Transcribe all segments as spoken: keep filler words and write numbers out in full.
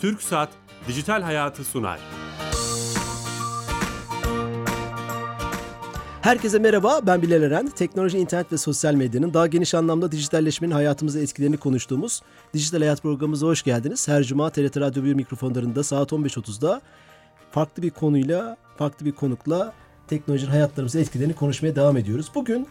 Türksat Dijital Hayatı sunar. Herkese merhaba, ben Bilal Eren. Teknoloji, internet ve sosyal medyanın daha geniş anlamda dijitalleşmenin hayatımıza etkilerini konuştuğumuz Dijital Hayat programımıza hoş geldiniz. Her cuma T R T Radyo bir mikrofonlarında saat on beş otuzda farklı bir konuyla, farklı bir konukla teknolojinin hayatlarımıza etkilerini konuşmaya devam ediyoruz. Bugün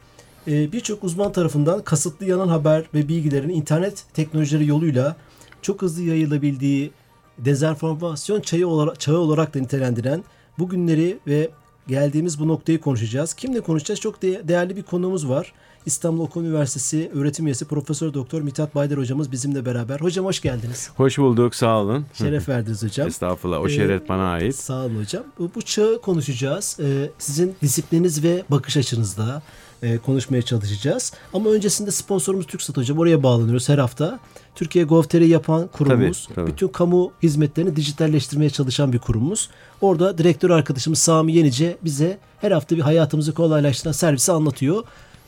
birçok uzman tarafından kasıtlı yalan haber ve bilgilerin internet teknolojileri yoluyla çok hızlı yayılabildiği, dezenformasyon çağı olarak, çağı olarak da nitelendiren bu günleri ve geldiğimiz bu noktayı konuşacağız. Kimle konuşacağız? Çok de- değerli bir konuğumuz var. İstanbul Okan Üniversitesi öğretim üyesi Profesör Doktor Mithat Baydar hocamız bizimle beraber. Hocam hoş geldiniz. Hoş bulduk, sağ olun. Şeref verdiniz hocam. Estağfurullah, o şeref ee, bana ait. Sağ olun hocam. Bu çağı konuşacağız. Ee, sizin disiplininiz ve bakış açınızda e, konuşmaya çalışacağız. Ama öncesinde sponsorumuz Türksat hocam. Oraya bağlanıyoruz her hafta. Türkiye Gov.tr'yi yapan kurumumuz. Tabii, tabii. Bütün kamu hizmetlerini dijitalleştirmeye çalışan bir kurumumuz. Orada direktör arkadaşımız Sami Yenice bize her hafta bir hayatımızı kolaylaştıran servisi anlatıyor.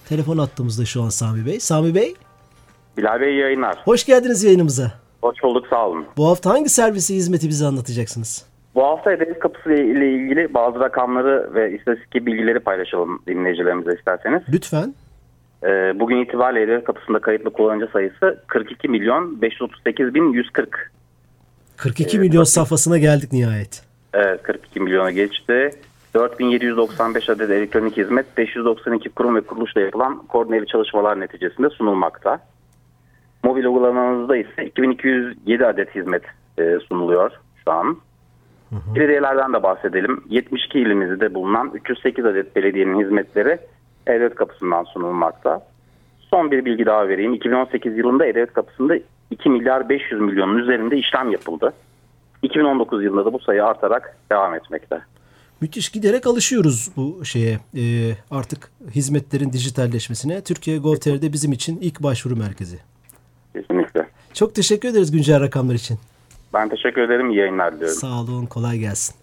Telefon attığımızda şu an Sami Bey. Sami Bey. Bilal Bey yayınlar. Hoş geldiniz yayınımıza. Hoş bulduk, sağ olun. Bu hafta hangi servisi, hizmeti bize anlatacaksınız? Bu hafta e-Devlet Kapısı ile ilgili bazı rakamları ve istatistik bilgileri paylaşalım dinleyicilerimize isterseniz. Lütfen. Ee, bugün itibariyle e-Devlet Kapısı'nda kayıtlı kullanıcı sayısı kırk iki milyon beş yüz otuz sekiz bin yüz kırk. kırk iki ee, milyon safhasına geldik nihayet. Evet, kırk iki milyona geçti. dört bin yedi yüz doksan beş adet elektronik hizmet, beş yüz doksan iki kurum ve kuruluşla yapılan koordineli çalışmalar neticesinde sunulmakta. Mobil uygulamanızda ise iki bin iki yüz yedi adet hizmet sunuluyor şu an. Hı hı. Belediyelerden de bahsedelim. yetmiş iki ilimizde bulunan üç yüz sekiz adet belediyenin hizmetleri E-Devlet Kapısı'ndan sunulmakta. Son bir bilgi daha vereyim. iki bin on sekiz yılında E-Devlet Kapısı'nda iki milyar beş yüz milyonun üzerinde işlem yapıldı. iki bin on dokuz yılında da bu sayı artarak devam etmekte. Müthiş, giderek alışıyoruz bu şeye, e, artık hizmetlerin dijitalleşmesine. Türkiye Gov.tr'de bizim için ilk başvuru merkezi. Kesinlikle. Çok teşekkür ederiz güncel rakamlar için. Ben teşekkür ederim, iyi yayınlar diliyorum. Sağ olun, kolay gelsin.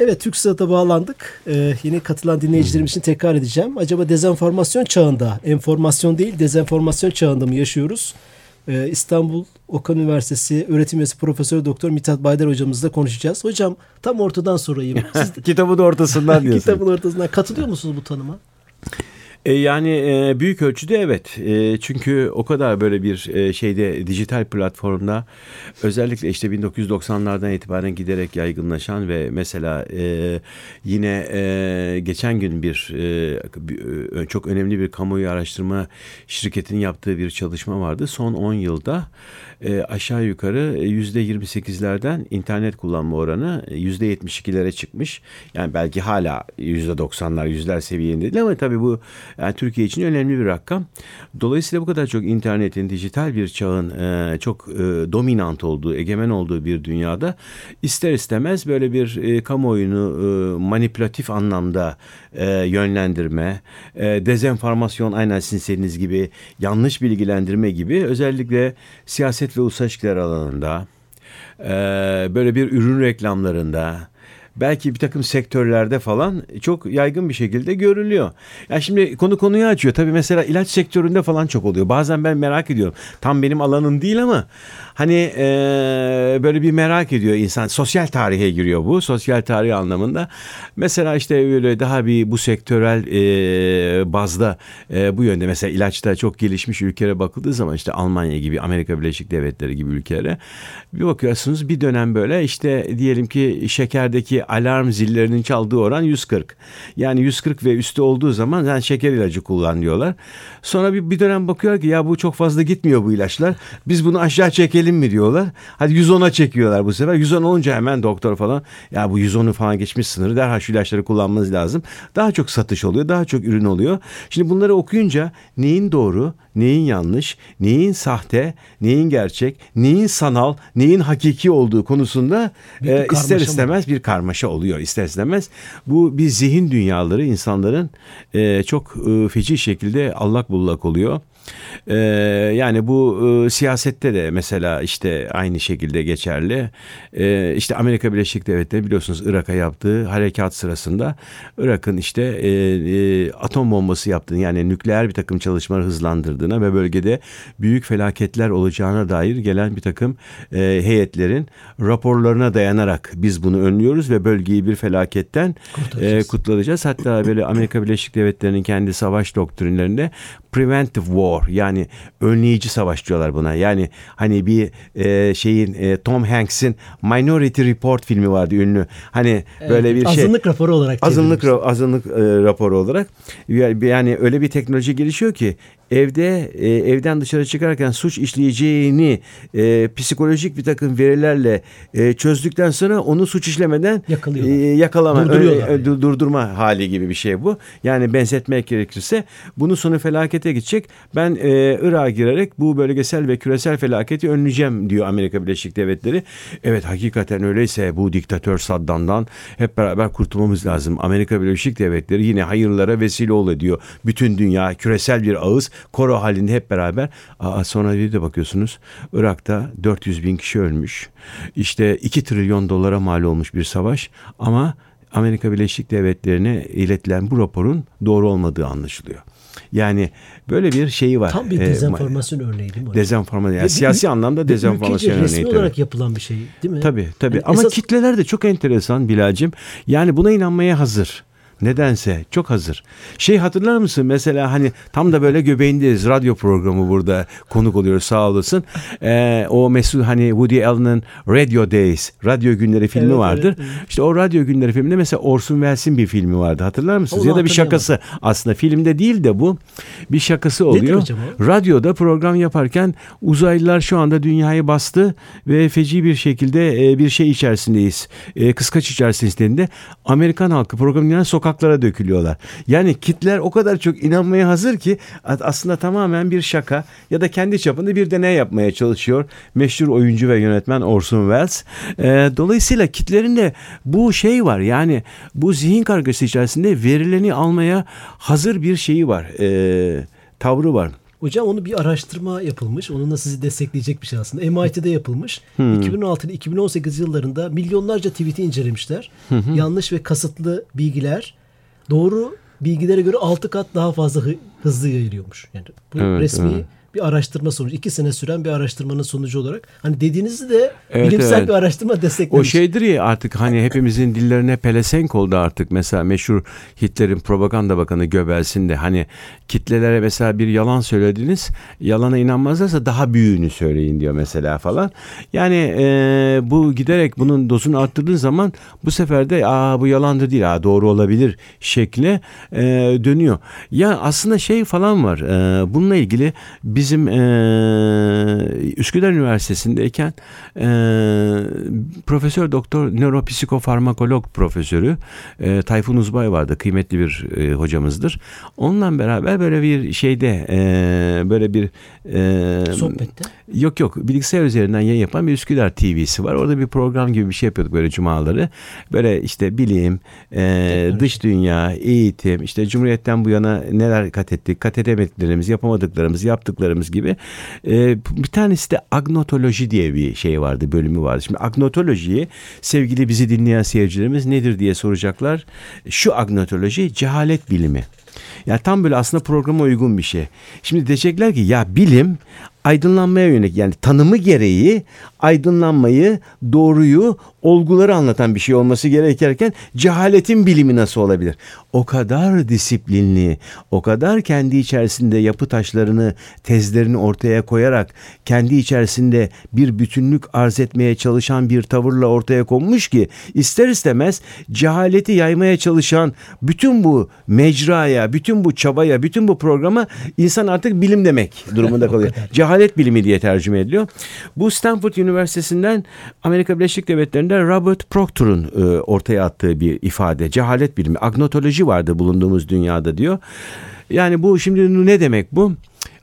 Evet, Türksat'a bağlandık. Ee, yeni katılan dinleyicilerim için tekrar edeceğim. Acaba dezenformasyon çağında, enformasyon değil dezenformasyon çağında mı yaşıyoruz? Ee, İstanbul Okan Üniversitesi öğretim üyesi Profesör Doktor Mithat Baydar hocamızla konuşacağız. Hocam tam ortadan sorayım. Siz... Kitabın ortasından diyorsunuz. Kitabın ortasından. Katılıyor musunuz bu tanıma? Yani büyük ölçüde evet, çünkü o kadar böyle bir şeyde, dijital platformda özellikle işte bin dokuz yüz doksanlardan itibaren giderek yaygınlaşan ve mesela yine geçen gün bir çok önemli bir kamuoyu araştırma şirketinin yaptığı bir çalışma vardı. Son on yılda aşağı yukarı yüzde yirmi sekizlerden internet kullanma oranı yüzde yetmiş ikilere çıkmış. Yani belki hala yüzde doksanlar, yüzler seviyinde değil ama tabii bu yani Türkiye için önemli bir rakam. Dolayısıyla bu kadar çok internetin, dijital bir çağın e, çok e, dominant olduğu, egemen olduğu bir dünyada ister istemez böyle bir e, kamuoyunu e, manipülatif anlamda e, yönlendirme, e, dezenformasyon, aynen sizin dediğiniz gibi yanlış bilgilendirme gibi, özellikle siyaset ve ulusal ilişkiler alanında, e, böyle bir ürün reklamlarında, belki bir takım sektörlerde falan çok yaygın bir şekilde görülüyor. Ya şimdi konu konuyu açıyor. Tabii mesela ilaç sektöründe falan çok oluyor. Bazen ben merak ediyorum. Tam benim alanım değil ama hani e, böyle bir merak ediyor insan. Sosyal tarihe giriyor bu. Sosyal tarih anlamında. Mesela işte böyle daha bir bu sektörel e, bazda e, bu yönde. Mesela ilaçta çok gelişmiş ülkelere bakıldığı zaman işte Almanya gibi, Amerika Birleşik Devletleri gibi ülkelere bir bakıyorsunuz bir dönem böyle işte diyelim ki şekerdeki alarm zillerinin çaldığı oran yüz kırk. Yani yüz kırk ve üstü olduğu zaman yani şeker ilacı kullan diyorlar. Sonra bir, bir dönem bakıyor ki ya bu çok fazla gitmiyor bu ilaçlar. Biz bunu aşağı çekelim mi diyorlar. Hadi yüz ona çekiyorlar bu sefer. yüz on olunca hemen doktor falan ya bu yüz onu falan geçmiş sınırı, derhal şu ilaçları kullanmanız lazım. Daha çok satış oluyor. Daha çok ürün oluyor. Şimdi bunları okuyunca neyin doğru, neyin yanlış, neyin sahte, neyin gerçek, neyin sanal, neyin hakiki olduğu konusunda e, ister istemez mı? bir karmaşa. oluyor ister istemez. Bu bir zihin dünyaları insanların e, çok e, feci şekilde allak bullak oluyor. Ee, yani bu e, siyasette de mesela işte aynı şekilde geçerli. Ee, işte Amerika Birleşik Devletleri biliyorsunuz Irak'a yaptığı harekat sırasında Irak'ın işte e, e, atom bombası yaptığını, yani nükleer bir takım çalışmaları hızlandırdığına ve bölgede büyük felaketler olacağına dair gelen bir takım e, heyetlerin raporlarına dayanarak biz bunu önlüyoruz ve bölgeyi bir felaketten e, kurtaracağız. Hatta böyle Amerika Birleşik Devletleri'nin kendi savaş doktrinlerinde preventive war, yani önleyici savaş diyorlar buna. Yani hani bir e, şeyin e, Tom Hanks'in Minority Report filmi vardı ünlü. Hani evet, böyle bir azınlık şey. Azınlık raporu olarak. Azınlık ra- azınlık e, raporu olarak. Yani öyle bir teknoloji gelişiyor ki evde e, evden dışarı çıkarken suç işleyeceğini e, psikolojik bir takım verilerle e, çözdükten sonra onu suç işlemeden e, yakalama, öyle, yani. durdurma hali gibi bir şey bu. Yani benzetmek gerekirse bunun sonu felakete gidecek. Ben e, Irak'a girerek bu bölgesel ve küresel felaketi önleyeceğim diyor Amerika Birleşik Devletleri. Evet, hakikaten öyleyse bu diktatör Saddam'dan hep beraber kurtulmamız lazım. Amerika Birleşik Devletleri yine hayırlara vesile ol diyor. Bütün dünya küresel bir ağız koro halinde hep beraber. Aa, sonra bir de bakıyorsunuz Irak'ta dört yüz bin kişi ölmüş. İşte iki trilyon dolara mal olmuş bir savaş ama Amerika Birleşik Devletleri'ne iletilen bu raporun doğru olmadığı anlaşılıyor. Yani böyle bir şeyi var. Tam bir dezenformasyon ee, örneği değil mi? Dezenformasyon. Yani siyasi bir, anlamda dezenformasyon örneği. Resmi olarak tabii. yapılan bir şey değil mi? Tabii tabii yani ama esas... kitleler de çok enteresan Bilal'cim. Yani buna inanmaya hazır. Nedense çok hazır. Şey hatırlar mısın mesela hani tam da böyle göbeğindeyiz, radyo programı burada konuk oluyoruz sağ olasın. Ee, o mesul hani Woody Allen'ın Radio Days, radyo günleri filmi evet, vardır. Evet, evet. İşte o radyo günleri filminde mesela Orson Welles'in bir filmi vardı, hatırlar mısınız? Onu ya da bir şakası, aslında filmde değil de bu bir şakası oluyor. Radyoda program yaparken uzaylılar şu anda dünyayı bastı ve feci bir şekilde bir şey içerisindeyiz. Kıskaç içerisindeyiz dediğinde Amerikan halkı programından sokak ...haklara dökülüyorlar. Yani kitler o kadar çok inanmaya hazır ki... ...aslında tamamen bir şaka... ...ya da kendi çapında bir deney yapmaya çalışıyor... ...meşhur oyuncu ve yönetmen Orson Welles. Ee, dolayısıyla kitlerin de... ...bu şey var yani... ...bu zihin kargaşası içerisinde... ...verilerini almaya hazır bir şeyi var... Ee, ...tavrı var. Hocam onu bir araştırma yapılmış. Onunla sizi destekleyecek bir şey aslında. M I T'de yapılmış. Hmm. iki bin on altı ile iki bin on sekiz yıllarında milyonlarca tweet'i incelemişler. Hmm. Yanlış ve kasıtlı bilgiler doğru bilgilere göre altı kat daha fazla hı- hızlı yayılıyormuş. Yani bu evet, resmi evet. bir araştırma sonucu. iki sene süren bir araştırmanın sonucu olarak. Hani dediğinizi de evet, bilimsel evet. bir araştırma desteklemiş. O şeydir ya artık hani hepimizin dillerine pelesenk oldu artık. Mesela meşhur Hitler'in propaganda bakanı Göbels'in de hani kitlelere mesela bir yalan söylediniz. Yalana inanmazlarsa daha büyüğünü söyleyin diyor mesela falan. Yani e, bu giderek bunun dozunu arttırdığın zaman bu sefer de aa bu yalandır değil aa doğru olabilir şekline e, dönüyor. Ya aslında şey falan var. E, bununla ilgili bizim e, Üsküdar Üniversitesi'ndeyken e, Profesör Doktor Nöropsikofarmakolog Profesörü e, Tayfun Uzbay vardı. Kıymetli bir e, hocamızdır. Onunla beraber böyle bir şeyde e, böyle bir e, sohbette. Yok yok. Bilgisayar üzerinden yayın yapan bir Üsküdar T V'si var. Orada bir program gibi bir şey yapıyorduk böyle cumaları. Böyle işte bilim, e, dış dünya, eğitim, işte Cumhuriyet'ten bu yana neler kat ettik, kat edemediklerimiz, yapamadıklarımız, yaptıklarımız gibi. Ee, bir tanesi de agnotoloji diye bir şey vardı, bölümü vardı. Şimdi agnotolojiyi sevgili bizi dinleyen seyircilerimiz nedir diye soracaklar. Şu agnotoloji cehalet bilimi. Ya tam böyle aslında programa uygun bir şey. Şimdi diyecekler ki ya bilim aydınlanmaya yönelik, yani tanımı gereği aydınlanmayı, doğruyu, olguları anlatan bir şey olması gerekirken cehaletin bilimi nasıl olabilir? O kadar disiplinli, o kadar kendi içerisinde yapı taşlarını, tezlerini ortaya koyarak kendi içerisinde bir bütünlük arz etmeye çalışan bir tavırla ortaya konmuş ki ister istemez cehaleti yaymaya çalışan bütün bu mecraya, bütün bu çabaya, bütün bu programa insan artık bilim demek durumunda kalıyor. Cehalet bilimi diye tercüme ediliyor. Bu Stanford Üniversitesi'nden Amerika Birleşik Devletleri'nde Robert Proctor'un e, ortaya attığı bir ifade. Cehalet bilimi, agnotoloji vardı bulunduğumuz dünyada diyor. Yani bu şimdi ne demek bu?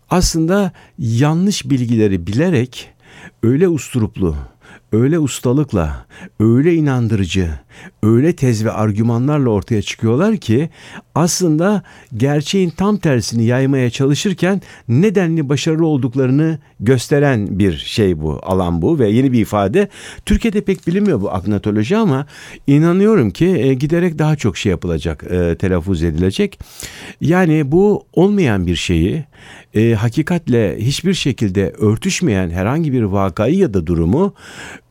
Aslında yanlış bilgileri bilerek öyle usturuplu, öyle ustalıkla, öyle inandırıcı, öyle tez ve argümanlarla ortaya çıkıyorlar ki aslında gerçeğin tam tersini yaymaya çalışırken nedenli başarılı olduklarını gösteren bir şey bu, alan bu ve yeni bir ifade. Türkiye'de pek bilinmiyor bu agnotoloji ama inanıyorum ki e, giderek daha çok şey yapılacak, e, telaffuz edilecek. Yani bu olmayan bir şeyi, e, hakikatle hiçbir şekilde örtüşmeyen herhangi bir vakayı ya da durumu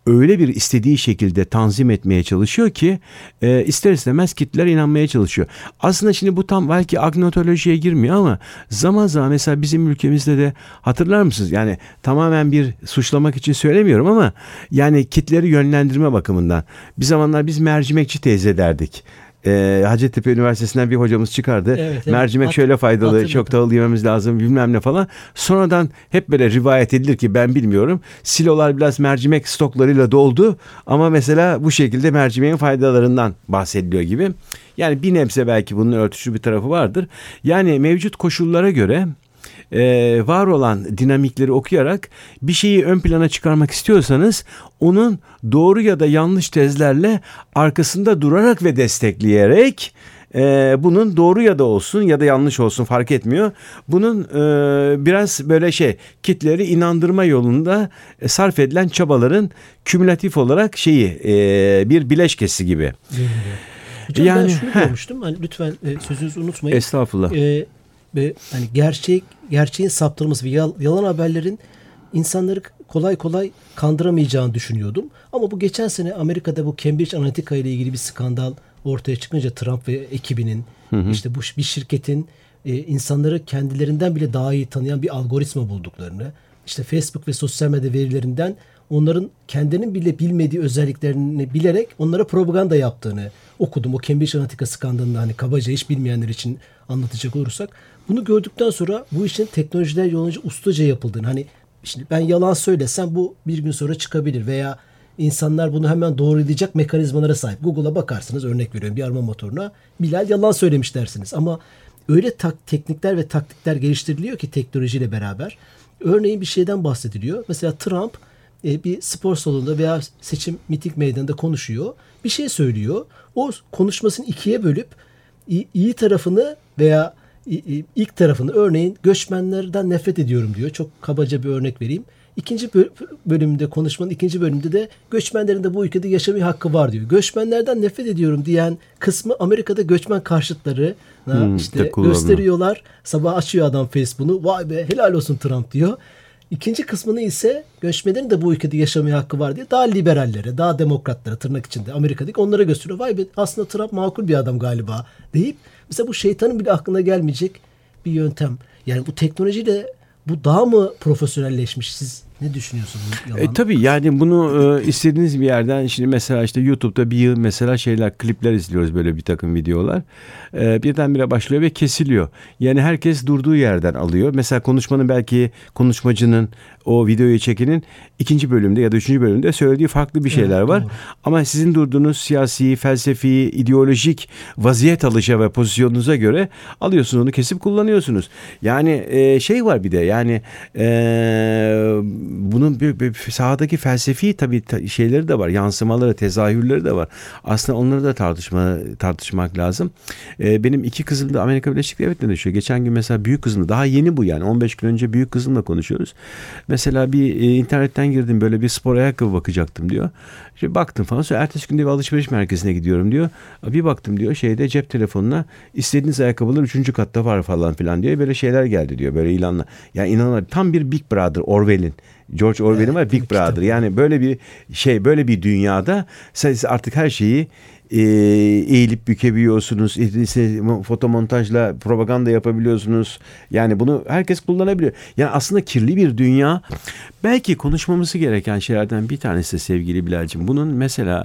öyle bir istediği şekilde tanzim etmeye çalışıyor ki e, ister istemez kitler inanmaya çalışıyor. Aslında şimdi bu tam belki agnotolojiye girmiyor ama zaman zaman mesela bizim ülkemizde de hatırlar mısınız? Yani tamamen bir suçlamak için söylemiyorum ama yani kitleri yönlendirme bakımından. Bir zamanlar biz mercimekçi teyze derdik. E, Hacettepe Üniversitesi'nden bir hocamız çıkardı. Evet, evet. Mercimek At, şöyle faydalı, atın, çok tahıl yememiz lazım bilmem ne falan. Sonradan hep böyle rivayet edilir ki ben bilmiyorum. Silolar biraz mercimek stoklarıyla doldu ama mesela bu şekilde mercimeğin faydalarından bahsediliyor gibi. Yani bir nebze belki bunun örtüşü bir tarafı vardır. Yani mevcut koşullara göre e, var olan dinamikleri okuyarak bir şeyi ön plana çıkarmak istiyorsanız onun doğru ya da yanlış tezlerle arkasında durarak ve destekleyerek e, bunun doğru ya da olsun ya da yanlış olsun fark etmiyor. Bunun e, biraz böyle şey kitleri inandırma yolunda e, sarf edilen çabaların kümülatif olarak şeyi e, bir bileşkesi gibi. Hocam yani, ben şunu heh. görmüştüm. Hani lütfen e, sözünüzü unutmayın. Estağfurullah. E, e, hani gerçek gerçeğin saptırılması ve yalan haberlerin insanları kolay kolay kandıramayacağını düşünüyordum. Ama bu geçen sene Amerika'da bu Cambridge Analytica ile ilgili bir skandal ortaya çıkınca Trump ve ekibinin hı hı. işte bu bir şirketin e, insanları kendilerinden bile daha iyi tanıyan bir algoritma bulduklarını, işte Facebook ve sosyal medya verilerinden onların kendinin bile bilmediği özelliklerini bilerek onlara propaganda yaptığını okudum. O Cambridge Analytica skandalında hani kabaca hiç bilmeyenler için anlatacak olursak. Bunu gördükten sonra bu işin teknolojiler yolunca ustaca yapıldığını, hani şimdi ben yalan söylesem bu bir gün sonra çıkabilir veya insanlar bunu hemen doğrulayacak mekanizmalara sahip. Google'a bakarsınız, örnek veriyorum, bir arama motoruna Bilal yalan söylemiş dersiniz. Ama öyle tak- teknikler ve taktikler geliştiriliyor ki teknolojiyle beraber. Örneğin bir şeyden bahsediliyor. Mesela Trump e, bir spor salonunda veya seçim miting meydanında konuşuyor. Bir şey söylüyor. O konuşmasını ikiye bölüp iyi, iyi tarafını veya İlk tarafını, örneğin göçmenlerden nefret ediyorum diyor. Çok kabaca bir örnek vereyim. İkinci bölümde, konuşmanın ikinci bölümde de göçmenlerin de bu ülkede yaşamaya hakkı var diyor. Göçmenlerden nefret ediyorum diyen kısmı Amerika'da göçmen karşıtları hmm, işte gösteriyorlar. Sabah açıyor adam Facebook'u. Vay be, helal olsun Trump diyor. İkinci kısmını ise göçmenlerin de bu ülkede yaşamaya hakkı var diye daha liberallere, daha demokratlara, tırnak içinde Amerika'daki onlara gösteriyor. Vay be, aslında Trump makul bir adam galiba deyip mesela bu şeytanın bile aklına gelmeyecek bir yöntem. Yani bu teknolojiyle bu daha mı profesyonelleşmiş? Siz ne düşünüyorsunuz? E, tabii yani bunu e, istediğiniz bir yerden, şimdi mesela işte YouTube'da bir yıl mesela şeyler, klipler izliyoruz, böyle bir takım videolar. E, birdenbire başlıyor ve kesiliyor. Yani herkes durduğu yerden alıyor. Mesela konuşmanın, belki konuşmacının o videoyu çekenin ikinci bölümde ya da üçüncü bölümde söylediği farklı bir şeyler evet, var. Doğru. Ama sizin durduğunuz siyasi, felsefi, ideolojik vaziyet alışa ve pozisyonunuza göre alıyorsunuz, onu kesip kullanıyorsunuz. Yani e, şey var bir de yani eee bunun bir, bir sahadaki felsefi tabii ta, şeyleri de var. Yansımaları, tezahürleri de var. Aslında onları da tartışma tartışmak lazım. Ee, benim iki kızım da Amerika Birleşik Devletleri'nde yaşıyor. Geçen gün mesela büyük kızımla, daha yeni bu yani on beş gün önce büyük kızımla konuşuyoruz. Mesela bir e, internetten girdim, böyle bir spor ayakkabı bakacaktım diyor. İşte baktım falan. Sonra ertesi gün de bir alışveriş merkezine gidiyorum diyor. Bir baktım diyor şeyde, cep telefonuna istediğiniz ayakkabılar üçüncü katta var falan filan diyor. Böyle şeyler geldi diyor, böyle ilanlar. Yani inanılmaz, tam bir Big Brother, Orwell'in. George Orwell'in evet, var Big Brother. Kitabı. Yani böyle bir şey, böyle bir dünyada siz artık her şeyi e, eğilip bükebiliyorsunuz. İşte fotomontajla propaganda yapabiliyorsunuz. Yani bunu herkes kullanabiliyor. Yani aslında kirli bir dünya. Belki konuşmamızı gereken şeylerden bir tanesi sevgili Bilal'cim. Bunun mesela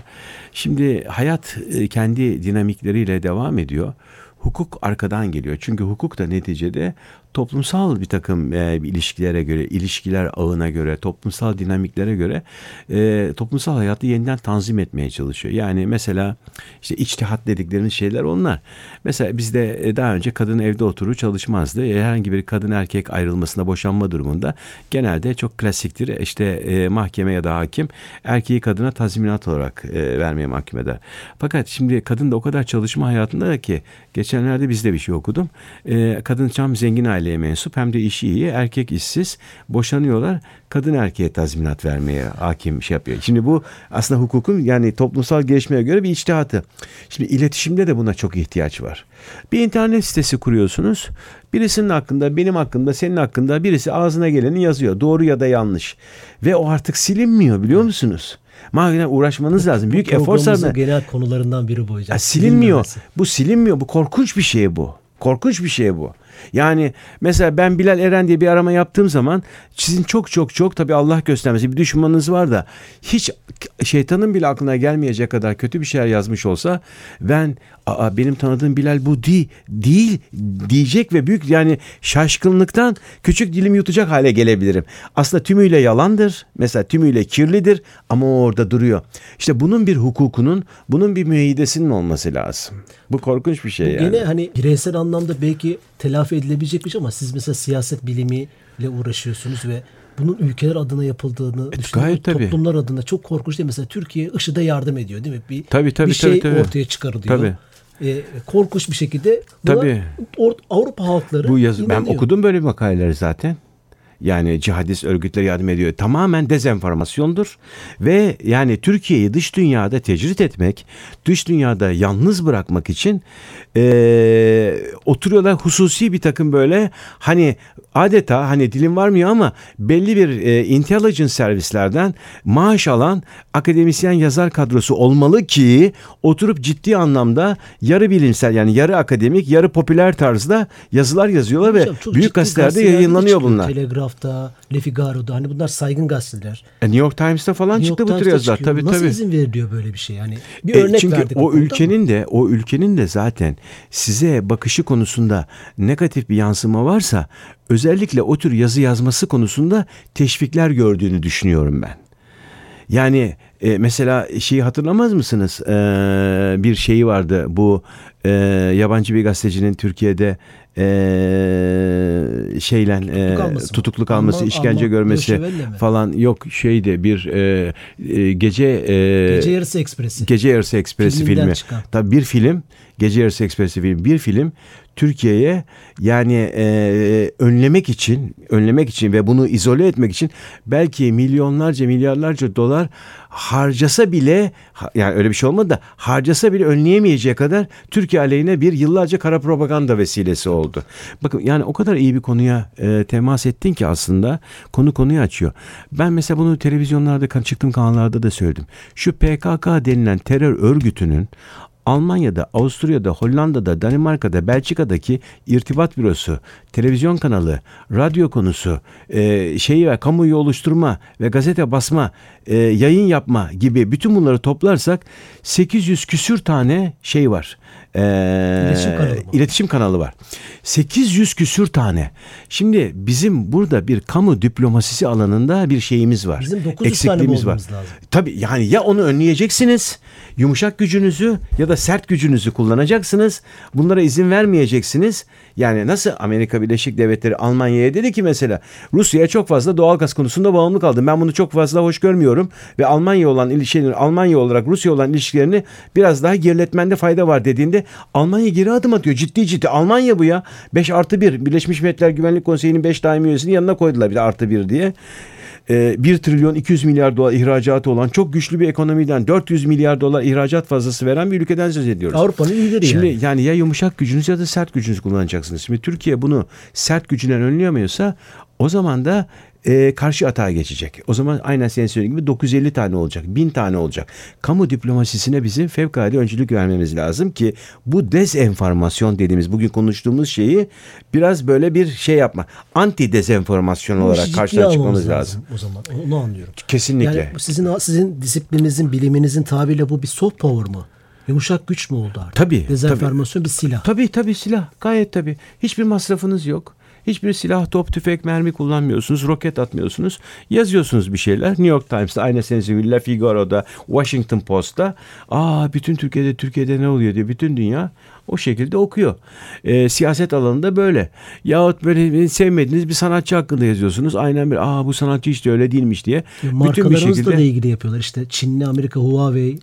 şimdi hayat kendi dinamikleriyle devam ediyor. hukuk arkadan geliyor. Çünkü hukuk da neticede toplumsal bir takım e, ilişkilere göre, ilişkiler ağına göre, toplumsal dinamiklere göre e, toplumsal hayatı yeniden tanzim etmeye çalışıyor. Yani mesela işte içtihat dediklerimiz şeyler onlar. Mesela bizde daha önce kadın evde oturur çalışmazdı. Herhangi bir kadın erkek ayrılmasına, boşanma durumunda genelde çok klasiktir. İşte e, mahkeme ya da hakim erkeği kadına tazminat olarak e, vermeye mahkum eder. Fakat şimdi kadın da o kadar çalışma hayatında ki, geçenlerde bizde bir şey okudum. E, kadın tam zengin aileye mensup, hem de işi iyi, erkek işsiz, boşanıyorlar. Kadın erkeğe tazminat vermeye hakim şey yapıyor. Şimdi bu aslında hukukun, yani toplumsal gelişmeye göre bir içtihatı. Şimdi iletişimde de buna çok ihtiyaç var. Bir internet sitesi kuruyorsunuz. Birisinin hakkında, benim hakkımda, senin hakkında birisi ağzına geleni yazıyor. Doğru ya da yanlış. Ve o artık silinmiyor, biliyor musunuz? Mahkemeye uğraşmanız lazım. Büyük efor sarf. Programımızın genel konularından biri bu hocam. Ya, silinmiyor. Bu silinmiyor. Bu korkunç bir şey bu. Korkunç bir şey bu. Yani mesela ben Bilal Eren diye bir arama yaptığım zaman sizin çok çok çok tabii Allah göstermesi bir düşmanınız var da hiç şeytanın bile aklına gelmeyecek kadar kötü bir şeyler yazmış olsa, ben aa benim tanıdığım Bilal bu değil, değil diyecek ve büyük, yani şaşkınlıktan küçük dilim yutacak hale gelebilirim. Aslında tümüyle yalandır. Mesela tümüyle kirlidir ama o orada duruyor. İşte bunun bir hukukunun, bunun bir müeyyidesinin olması lazım. Bu korkunç bir şey bu yani. Yine hani bireysel anlamda belki telafi edilebilecek bir şey ama siz mesela siyaset bilimiyle uğraşıyorsunuz ve bunun ülkeler adına yapıldığını e, düşünün. Toplumlar adına çok korkunç değil. Mesela Türkiye IŞİD'e yardım ediyor değil mi? Bir, tabii, tabii, bir şey tabii, tabii. ortaya çıkarılıyor. E, korkunç bir şekilde tabii. Or- Avrupa halkları bu yazı, ben okudum böyle makaleleri zaten. Yani cihadist örgütler yardım ediyor. Tamamen dezenformasyondur. Ve yani Türkiye'yi dış dünyada tecrit etmek, dış dünyada yalnız bırakmak için ee, oturuyorlar hususi bir takım böyle hani adeta hani dilim varmıyor ama belli bir e, intelligence servislerden maaş alan akademisyen yazar kadrosu olmalı ki oturup ciddi anlamda yarı bilimsel, yani yarı akademik, yarı popüler tarzda yazılar yazıyorlar hocam, ve büyük gazetelerde yayınlanıyor bunlar. Telegraf da, Le Figaro'da, hani bunlar saygın gazeteler. E New York Times'ta falan New çıktı York bu tür yazılar. Tabii, Nasıl tabii. izin veriliyor böyle bir şey? Yani bir e, örnek çünkü o ülkenin de, o ülkenin de zaten size bakışı konusunda negatif bir yansıma varsa, özellikle o tür yazı yazması konusunda teşvikler gördüğünü düşünüyorum ben. Yani e, mesela şeyi hatırlamaz mısınız? E, bir şeyi vardı bu e, yabancı bir gazetecinin Türkiye'de Ee, şeyle tutuklu kalması, e, işkence Alman, görmesi falan yok şeyde bir e, e, gece e, gece yarısı ekspresi gece yarısı ekspresi filmi tabii bir film gece yarısı ekspresi film bir film Türkiye'ye yani e, önlemek için önlemek için ve bunu izole etmek için belki milyonlarca milyarlarca dolar harcasa bile, yani öyle bir şey olmadı da harcasa bile önleyemeyeceği kadar Türkiye aleyhine bir yıllarca kara propaganda vesilesi oldu. Bakın yani o kadar iyi bir konuya e, temas ettin ki aslında konu konuyu açıyor. Ben mesela bunu televizyonlarda, çıktığım kanallarda da söyledim. Şu P K K denilen terör örgütünün Almanya'da, Avusturya'da, Hollanda'da, Danimarka'da, Belçika'daki irtibat bürosu, televizyon kanalı, radyo konusu, e, şeyi ve kamuoyu oluşturma ve gazete basma, e, yayın yapma gibi bütün bunları toplarsak sekiz yüz küsür tane şey var. E, iletişim kanalı var. İletişim kanalı var. sekiz yüz küsür tane. Şimdi bizim burada bir kamu diplomasisi alanında bir şeyimiz var. Bizim dokuz yüz tane olmamız var. lazım. Tabii yani ya onu önleyeceksiniz, yumuşak gücünüzü ya da sert gücünüzü kullanacaksınız. Bunlara izin vermeyeceksiniz. Yani nasıl Amerika Birleşik Devletleri Almanya'ya dedi ki mesela Rusya'ya çok fazla doğal gaz konusunda bağımlı kaldım. Ben bunu çok fazla hoş görmüyorum ve Almanya olan ilişkilerini, Almanya olarak Rusya olan ilişkilerini biraz daha geriletmende fayda var dediğinde Almanya geri adım atıyor. Ciddi ciddi. Almanya bu ya. beş artı bir. Birleşmiş Milletler Güvenlik Konseyi'nin beş daimi üyesini yanına koydular bir de artı bir diye. bir trilyon iki yüz milyar dolar ihracatı olan çok güçlü bir ekonomiden dört yüz milyar dolar ihracat fazlası veren bir ülkeden söz ediyoruz. Avrupa'nın lideri Şimdi yani. yani ya yumuşak gücünüz ya da sert gücünüzü kullanacaksınız. Şimdi Türkiye bunu sert gücünden önleyemiyorsa o zaman da e, karşı atağa geçecek. O zaman aynen senin söylediğin gibi dokuz yüz elli tane olacak, bin tane olacak. Kamu diplomasisine bizim fevkalade öncülük vermemiz lazım ki bu dezenformasyon dediğimiz, bugün konuştuğumuz şeyi biraz böyle bir şey yapma. Anti dezenformasyon olarak karşına çıkmamız lazım. lazım. O zaman onu anlıyorum. Kesinlikle. Yani sizin sizin disiplininizin, biliminizin tabiriyle bu bir soft power mı? Yumuşak güç mü oldu artık? Tabii. Dezenformasyon bir silah. Tabii tabii silah. Gayet tabii. Hiçbir masrafınız yok. Hiçbir silah, top, tüfek, mermi kullanmıyorsunuz. Roket atmıyorsunuz. Yazıyorsunuz bir şeyler. New York Times'ta, aynı senesi La Figaro'da, Washington Post'ta. Aa bütün Türkiye'de, Türkiye'de ne oluyor diye bütün dünya o şekilde okuyor. E, siyaset alanında böyle. Yahut böyle sevmediğiniz bir sanatçı hakkında yazıyorsunuz. Aynen bir aa bu sanatçı işte öyle değilmiş diye. Ya, markalarımızla da ilgili yapıyorlar. İşte Çinli, Amerika, Huawei,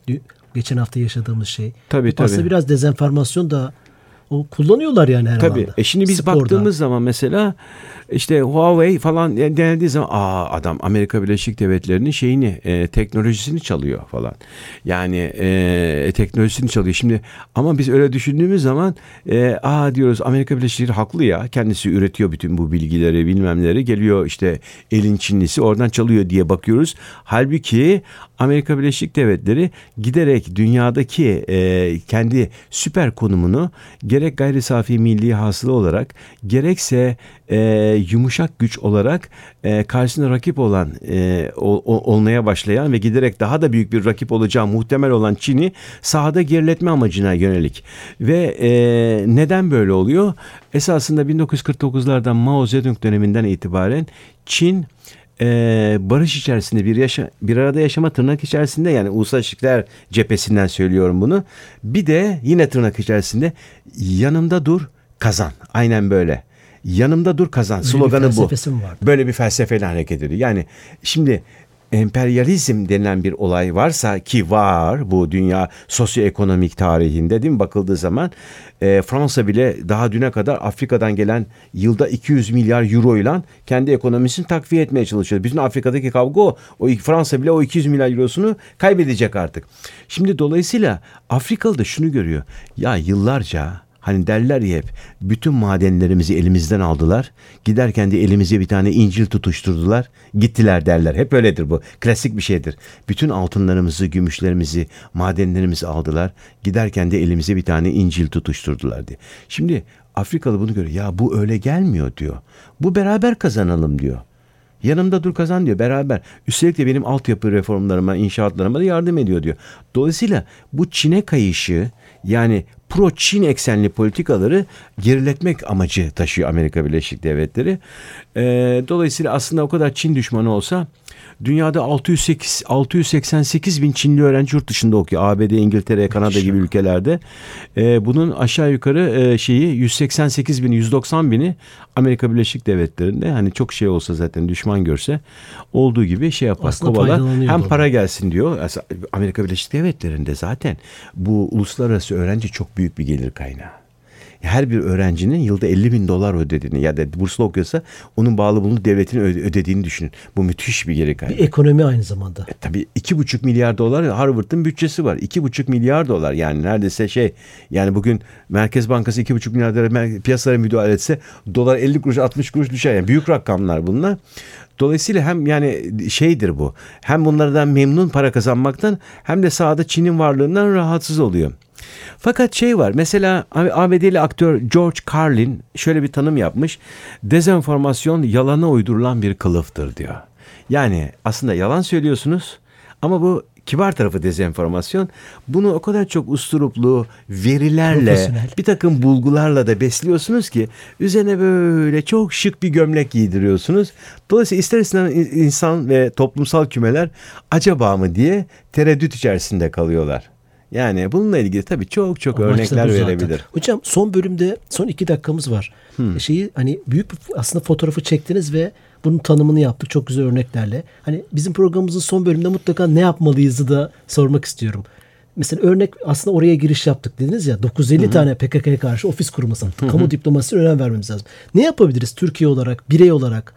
geçen hafta yaşadığımız şey. Tabii, tabii. Aslında biraz dezenformasyon da o kullanıyorlar yani her Tabii. alanda. E şimdi biz sporda baktığımız zaman mesela işte Huawei falan denildiği zaman aa adam Amerika Birleşik Devletleri'nin şeyini e, teknolojisini çalıyor falan. Yani e, teknolojisini çalıyor. Şimdi ama biz öyle düşündüğümüz zaman e, aa diyoruz Amerika Birleşik Devletleri haklı ya. Kendisi üretiyor bütün bu bilgileri bilmemleri. Geliyor işte elin Çinlisi oradan çalıyor diye bakıyoruz. Halbuki Amerika Birleşik Devletleri giderek dünyadaki e, kendi süper konumunu gerek gayri safi milli hasıla olarak gerekse e, yumuşak güç olarak e, karşısına rakip olan e, o, o, olmaya başlayan ve giderek daha da büyük bir rakip olacağı muhtemel olan Çin'i sahada geriletme amacına yönelik. Ve e, neden böyle oluyor? Esasında bin dokuz yüz kırk dokuzlardan Mao Zedong döneminden itibaren Çin Ee, barış içerisinde bir yaşa, bir arada yaşama tırnak içerisinde yani uluslararası cephesinden söylüyorum bunu. Bir de yine tırnak içerisinde yanımda dur kazan. Aynen böyle. Yanımda dur kazan. Böyle sloganı bu. Böyle bir felsefeyle hareket ediyor. Yani şimdi emperyalizm denilen bir olay varsa ki var bu dünya sosyoekonomik tarihinde değil mi bakıldığı zaman e, Fransa bile daha düne kadar Afrika'dan gelen yılda iki yüz milyar euro ile kendi ekonomisini takviye etmeye çalışıyor. Bizim Afrika'daki kavga o. o Fransa bile o iki yüz milyar eurosunu kaybedecek artık. Şimdi dolayısıyla Afrikalı da şunu görüyor. Ya yıllarca hani derler ya hep bütün madenlerimizi elimizden aldılar. Giderken de elimize bir tane incil tutuşturdular. Gittiler derler. Hep öyledir bu. Klasik bir şeydir. Bütün altınlarımızı, gümüşlerimizi, madenlerimizi aldılar. Giderken de elimize bir tane incil tutuşturdular diye. Şimdi Afrikalı bunu görüyor. Ya bu öyle gelmiyor diyor. Bu beraber kazanalım diyor. Yanımda dur kazan diyor beraber. Üstelik de benim altyapı reformlarıma, inşaatlarıma da yardım ediyor diyor. Dolayısıyla bu Çin'e kayışı yani pro Çin eksenli politikaları geriletmek amacı taşıyor Amerika Birleşik Devletleri. Ee, dolayısıyla aslında o kadar Çin düşmanı olsa dünyada altı yüz sekiz, altı yüz seksen sekiz bin Çinli öğrenci yurt dışında okuyor. A B D, İngiltere, Kanada gibi ülkelerde. Ee, bunun aşağı yukarı e, şeyi yüz seksen sekiz bin, yüz doksan bini Amerika Birleşik Devletleri'nde hani çok şey olsa zaten düşman görse olduğu gibi şey yapar. Aslında kovalar. Hem para gelsin diyor. Amerika Birleşik Devletleri'nde zaten bu uluslararası öğrenci çok büyük bir gelir kaynağı. Her bir öğrencinin yılda elli bin dolar ödediğini ya da burslu okuyorsa onun bağlı bulunduğu devletin ödediğini düşünün. Bu müthiş bir geri kaynağı. Bir ekonomi aynı zamanda. E, tabii iki buçuk milyar dolar Harvard'ın bütçesi var. iki buçuk milyar dolar yani neredeyse şey yani bugün Merkez Bankası iki buçuk milyar dolar piyasalara müdahale etse dolar elli kuruş altmış kuruş düşer. Yani büyük rakamlar bunlar. Dolayısıyla hem yani şeydir bu. Hem bunlardan memnun para kazanmaktan hem de sahada Çin'in varlığından rahatsız oluyor. Fakat şey var mesela A B D'li aktör George Carlin şöyle bir tanım yapmış. Dezenformasyon yalana uydurulan bir kılıftır diyor. Yani aslında yalan söylüyorsunuz ama bu kibar tarafı dezenformasyon. Bunu o kadar çok usturuplu verilerle bir takım bulgularla da besliyorsunuz ki üzerine böyle çok şık bir gömlek giydiriyorsunuz. Dolayısıyla ister istemez insan ve toplumsal kümeler acaba mı diye tereddüt içerisinde kalıyorlar. Yani bununla ilgili tabii çok çok amaçla örnekler verebilir. Hocam son bölümde son iki dakikamız var. Hmm. Şeyi hani büyük aslında fotoğrafı çektiniz ve bunun tanımını yaptık çok güzel örneklerle. Hani bizim programımızın son bölümünde mutlaka ne yapmalıyızı da sormak istiyorum. Mesela örnek aslında oraya giriş yaptık dediniz ya dokuz yüz elli Hı-hı. tane P K K'ya karşı ofis kurmasına, kamu diplomasisine önem vermemiz lazım. Ne yapabiliriz Türkiye olarak, birey olarak?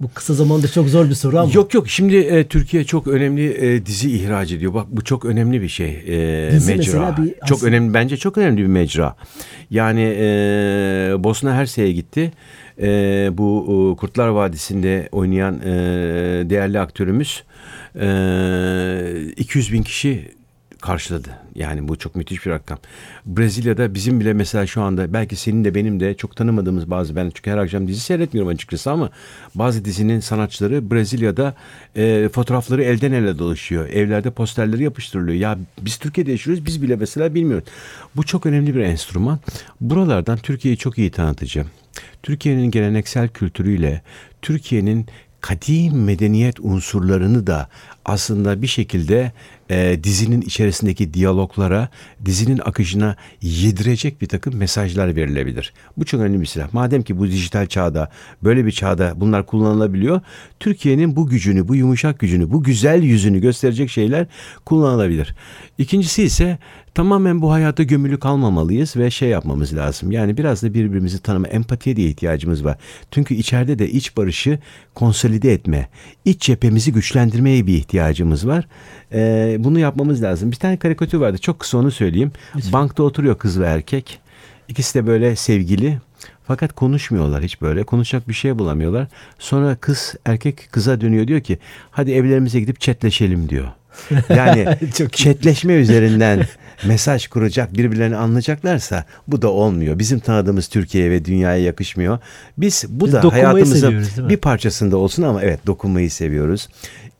Bu kısa zamanda çok zor bir soru ama. Yok yok şimdi e, Türkiye çok önemli e, dizi ihraç ediyor. Bak bu çok önemli bir şey. E, dizi mecra. Bir, çok aslında... önemli bence çok önemli bir mecra. Yani e, Bosna Hersek'e gitti. E, bu e, Kurtlar Vadisi'nde oynayan e, değerli aktörümüz e, iki yüz bin kişi karşıladı. Yani bu çok müthiş bir rakam. Brezilya'da bizim bile mesela şu anda belki senin de benim de çok tanımadığımız bazı, ben çünkü her akşam dizi seyretmiyorum açıkçası, ama bazı dizinin sanatçıları Brezilya'da e, fotoğrafları elden ele dolaşıyor. Evlerde posterleri yapıştırılıyor. Ya biz Türkiye'de yaşıyoruz, biz bile mesela bilmiyoruz. Bu çok önemli bir enstrüman. Buralardan Türkiye'yi çok iyi tanıtıcı. Türkiye'nin geleneksel kültürüyle, Türkiye'nin kadim medeniyet unsurlarını da aslında bir şekilde e, dizinin içerisindeki diyaloglara, dizinin akışına yedirecek bir takım mesajlar verilebilir. Bu çok önemli bir silah. Madem ki bu dijital çağda, böyle bir çağda bunlar kullanılabiliyor, Türkiye'nin bu gücünü, bu yumuşak gücünü, bu güzel yüzünü gösterecek şeyler kullanılabilir. İkincisi ise tamamen bu hayata gömülü kalmamalıyız ve şey yapmamız lazım. Yani biraz da birbirimizi tanıma, empatiye de ihtiyacımız var. Çünkü içeride de iç barışı konsolide etme, iç cephemizi güçlendirmeye bir ihtiyacımız var. Ee, bunu yapmamız lazım. Bir tane karikatür vardı. Çok kısa onu söyleyeyim. Kesinlikle. Bankta oturuyor kız ve erkek. İkisi de böyle sevgili. Fakat konuşmuyorlar hiç böyle. Konuşacak bir şey bulamıyorlar. Sonra kız, erkek kıza dönüyor, diyor ki hadi evlerimize gidip chatleşelim diyor. Yani chatleşme üzerinden mesaj kuracak, birbirlerini anlayacaklarsa bu da olmuyor. Bizim tanıdığımız Türkiye'ye ve dünyaya yakışmıyor. Biz bu Biz da hayatımızın bir parçasında olsun ama evet, dokunmayı seviyoruz.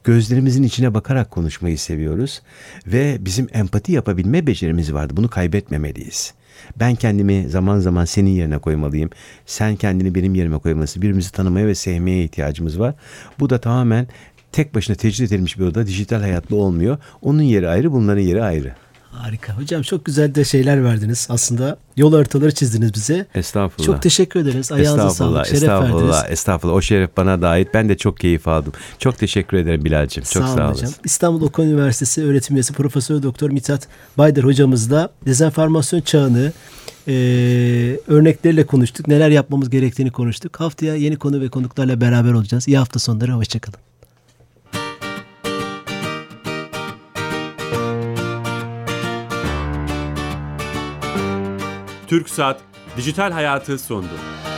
Gözlerimizin içine bakarak konuşmayı seviyoruz. Ve bizim empati yapabilme becerimiz vardı. Bunu kaybetmemeliyiz. Ben kendimi zaman zaman senin yerine koymalıyım. Sen kendini benim yerime koymalısın. Birbirimizi tanımaya ve sevmeye ihtiyacımız var. Bu da tamamen tek başına tecrit edilmiş bir oda dijital hayatlı olmuyor. Onun yeri ayrı, bunların yeri ayrı. Harika. Hocam çok güzel de şeyler verdiniz. Aslında yol haritaları çizdiniz bize. Estağfurullah. Çok teşekkür ederiz. Ayağınıza sağlık. Şeref estağfurullah, verdiniz. Estağfurullah. O şeref bana da ait. Ben de çok keyif aldım. Çok teşekkür ederim Bilal'cığım. Çok sağ olun. Sağ hocam. İstanbul Okan Üniversitesi öğretim üyesi Profesör Doktor Mithat Baydar hocamızla dezenformasyon çağını e, örnekleriyle konuştuk. Neler yapmamız gerektiğini konuştuk. Haftaya yeni konu ve konuklarla beraber olacağız. İyi hafta sonları. Hoşçakalın. Türksat Dijital Hayatı sundu.